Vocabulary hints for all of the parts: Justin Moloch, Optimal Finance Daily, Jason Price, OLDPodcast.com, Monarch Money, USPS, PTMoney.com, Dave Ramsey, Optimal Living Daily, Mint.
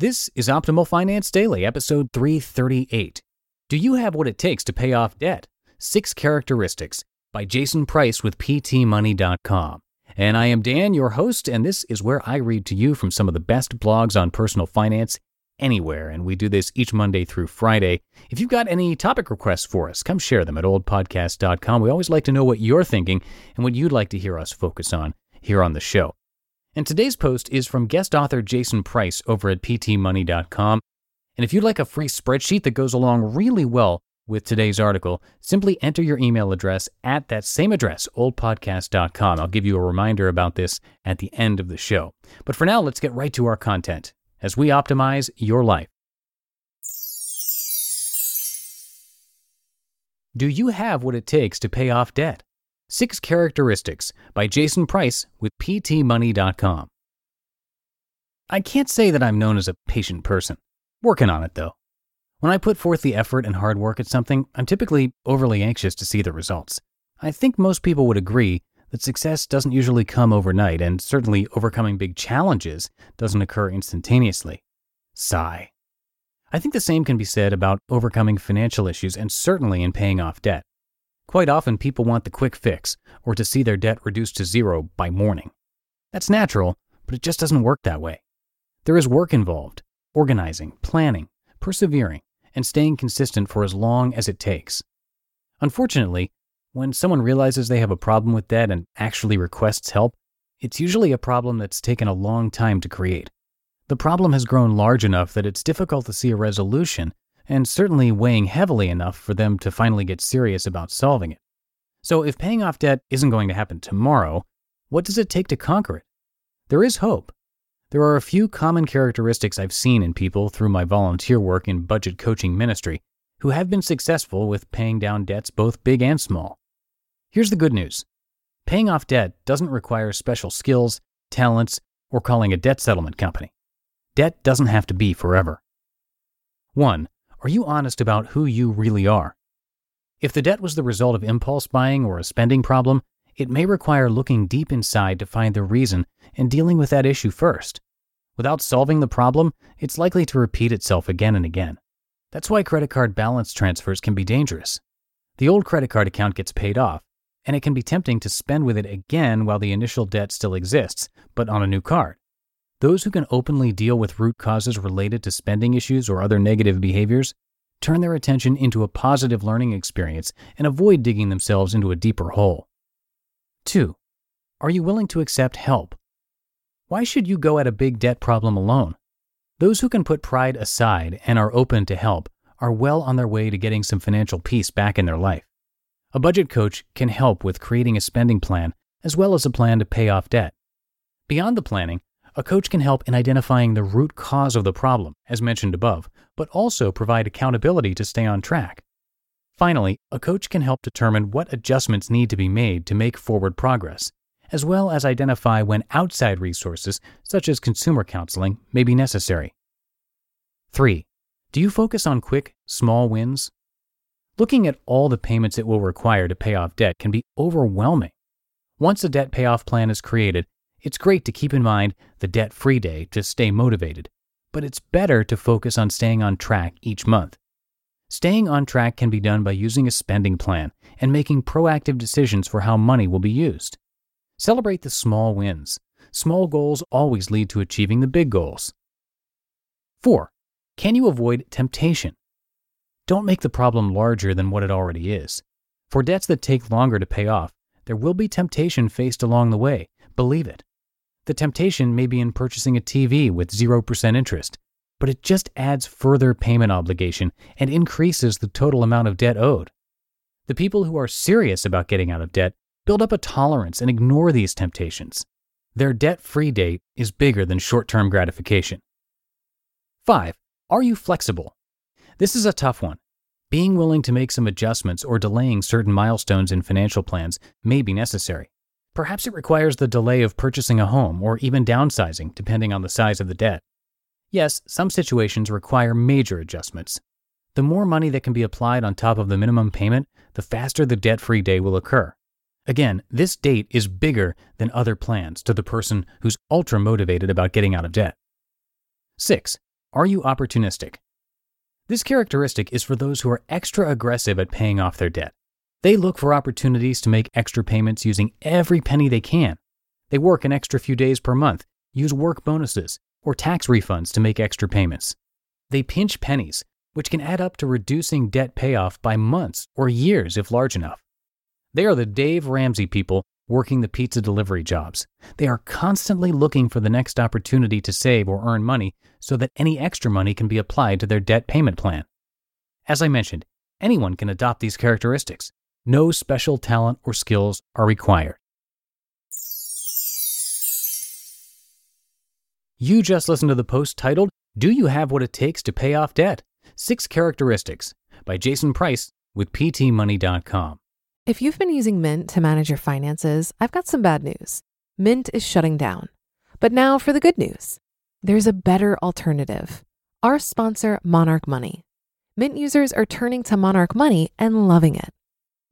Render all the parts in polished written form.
This is Optimal Finance Daily, episode 338. Do you have what it takes to pay off debt? 6 Characteristics by Jason Price with PTMoney.com. And I am Dan, your host, and this is where I read to you from some of the best blogs on personal finance anywhere. And we do this each Monday through Friday. If you've got any topic requests for us, come share them at OLDPodcast.com. We always like to know what you're thinking and what you'd like to hear us focus on here on the show. And today's post is from guest author Jason Price over at PTMoney.com. And if you'd like a free spreadsheet that goes along really well with today's article, simply enter your email address at that same address, oldpodcast.com. I'll give you a reminder about this at the end of the show. But for now, let's get right to our content as we optimize your life. Do you have what it takes to pay off debt? 6 Characteristics by Jason Price with PTMoney.com. I can't say that I'm known as a patient person. Working on it, though. When I put forth the effort and hard work at something, I'm typically overly anxious to see the results. I think most people would agree that success doesn't usually come overnight, and certainly overcoming big challenges doesn't occur instantaneously. Sigh. I think the same can be said about overcoming financial issues and certainly in paying off debt. Quite often, people want the quick fix or to see their debt reduced to zero by morning. That's natural, but it just doesn't work that way. There is work involved, organizing, planning, persevering, and staying consistent for as long as it takes. Unfortunately, when someone realizes they have a problem with debt and actually requests help, it's usually a problem that's taken a long time to create. The problem has grown large enough that it's difficult to see a resolution, and certainly weighing heavily enough for them to finally get serious about solving it. So if paying off debt isn't going to happen tomorrow, what does it take to conquer it? There is hope. There are a few common characteristics I've seen in people through my volunteer work in budget coaching ministry who have been successful with paying down debts both big and small. Here's the good news. Paying off debt doesn't require special skills, talents, or calling a debt settlement company. Debt doesn't have to be forever. 1. Are you honest about who you really are? If the debt was the result of impulse buying or a spending problem, it may require looking deep inside to find the reason and dealing with that issue first. Without solving the problem, it's likely to repeat itself again and again. That's why credit card balance transfers can be dangerous. The old credit card account gets paid off, and it can be tempting to spend with it again while the initial debt still exists, but on a new card. Those who can openly deal with root causes related to spending issues or other negative behaviors turn their attention into a positive learning experience and avoid digging themselves into a deeper hole. 2. Are you willing to accept help? Why should you go at a big debt problem alone? Those who can put pride aside and are open to help are well on their way to getting some financial peace back in their life. A budget coach can help with creating a spending plan as well as a plan to pay off debt. Beyond the planning, a coach can help in identifying the root cause of the problem, as mentioned above, but also provide accountability to stay on track. Finally, a coach can help determine what adjustments need to be made to make forward progress, as well as identify when outside resources, such as consumer counseling, may be necessary. 3. Do you focus on quick, small wins? Looking at all the payments it will require to pay off debt can be overwhelming. Once a debt payoff plan is created, it's great to keep in mind the debt-free day to stay motivated, but it's better to focus on staying on track each month. Staying on track can be done by using a spending plan and making proactive decisions for how money will be used. Celebrate the small wins. Small goals always lead to achieving the big goals. 4. Can you avoid temptation? Don't make the problem larger than what it already is. For debts that take longer to pay off, there will be temptation faced along the way. Believe it. The temptation may be in purchasing a TV with 0% interest, but it just adds further payment obligation and increases the total amount of debt owed. The people who are serious about getting out of debt build up a tolerance and ignore these temptations. Their debt-free date is bigger than short-term gratification. 5. Are you flexible? This is a tough one. Being willing to make some adjustments or delaying certain milestones in financial plans may be necessary. Perhaps it requires the delay of purchasing a home or even downsizing, depending on the size of the debt. Yes, some situations require major adjustments. The more money that can be applied on top of the minimum payment, the faster the debt-free day will occur. Again, this date is bigger than other plans to the person who's ultra-motivated about getting out of debt. 6. Are you opportunistic? This characteristic is for those who are extra aggressive at paying off their debt. They look for opportunities to make extra payments using every penny they can. They work an extra few days per month, use work bonuses, or tax refunds to make extra payments. They pinch pennies, which can add up to reducing debt payoff by months or years if large enough. They are the Dave Ramsey people working the pizza delivery jobs. They are constantly looking for the next opportunity to save or earn money so that any extra money can be applied to their debt payment plan. As I mentioned, anyone can adopt these characteristics. No special talent or skills are required. You just listened to the post titled, "Do You Have What It Takes to Pay Off Debt? 6 Characteristics" by Jason Price with PTMoney.com. If you've been using Mint to manage your finances, I've got some bad news. Mint is shutting down. But now for the good news. There's a better alternative. Our sponsor, Monarch Money. Mint users are turning to Monarch Money and loving it.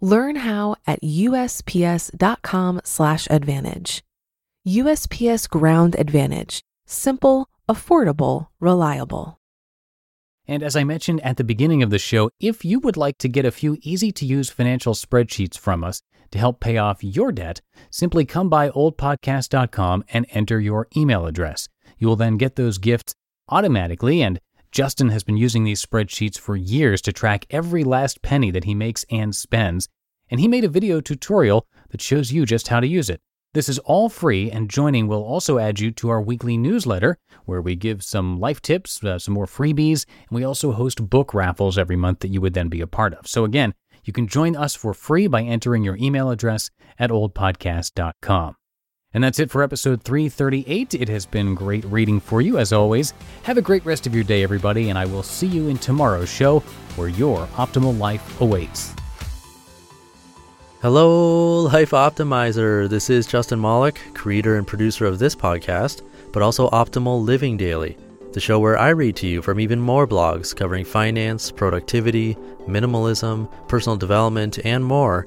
Learn how at USPS.com/advantage. USPS Ground Advantage. Simple, affordable, reliable. And as I mentioned at the beginning of the show, if you would like to get a few easy-to-use financial spreadsheets from us to help pay off your debt, simply come by OLDPodcast.com and enter your email address. You will then get those gifts automatically, and Justin has been using these spreadsheets for years to track every last penny that he makes and spends, and he made a video tutorial that shows you just how to use it. This is all free, and joining will also add you to our weekly newsletter, where we give some life tips, some more freebies, and we also host book raffles every month that you would then be a part of. So again, you can join us for free by entering your email address at oldpodcast.com. And that's it for episode 338. It has been great reading for you, as always. Have a great rest of your day, everybody, and I will see you in tomorrow's show, where your optimal life awaits. Hello, Life Optimizer. This is Justin Moloch, creator and producer of this podcast, but also Optimal Living Daily, the show where I read to you from even more blogs covering finance, productivity, minimalism, personal development, and more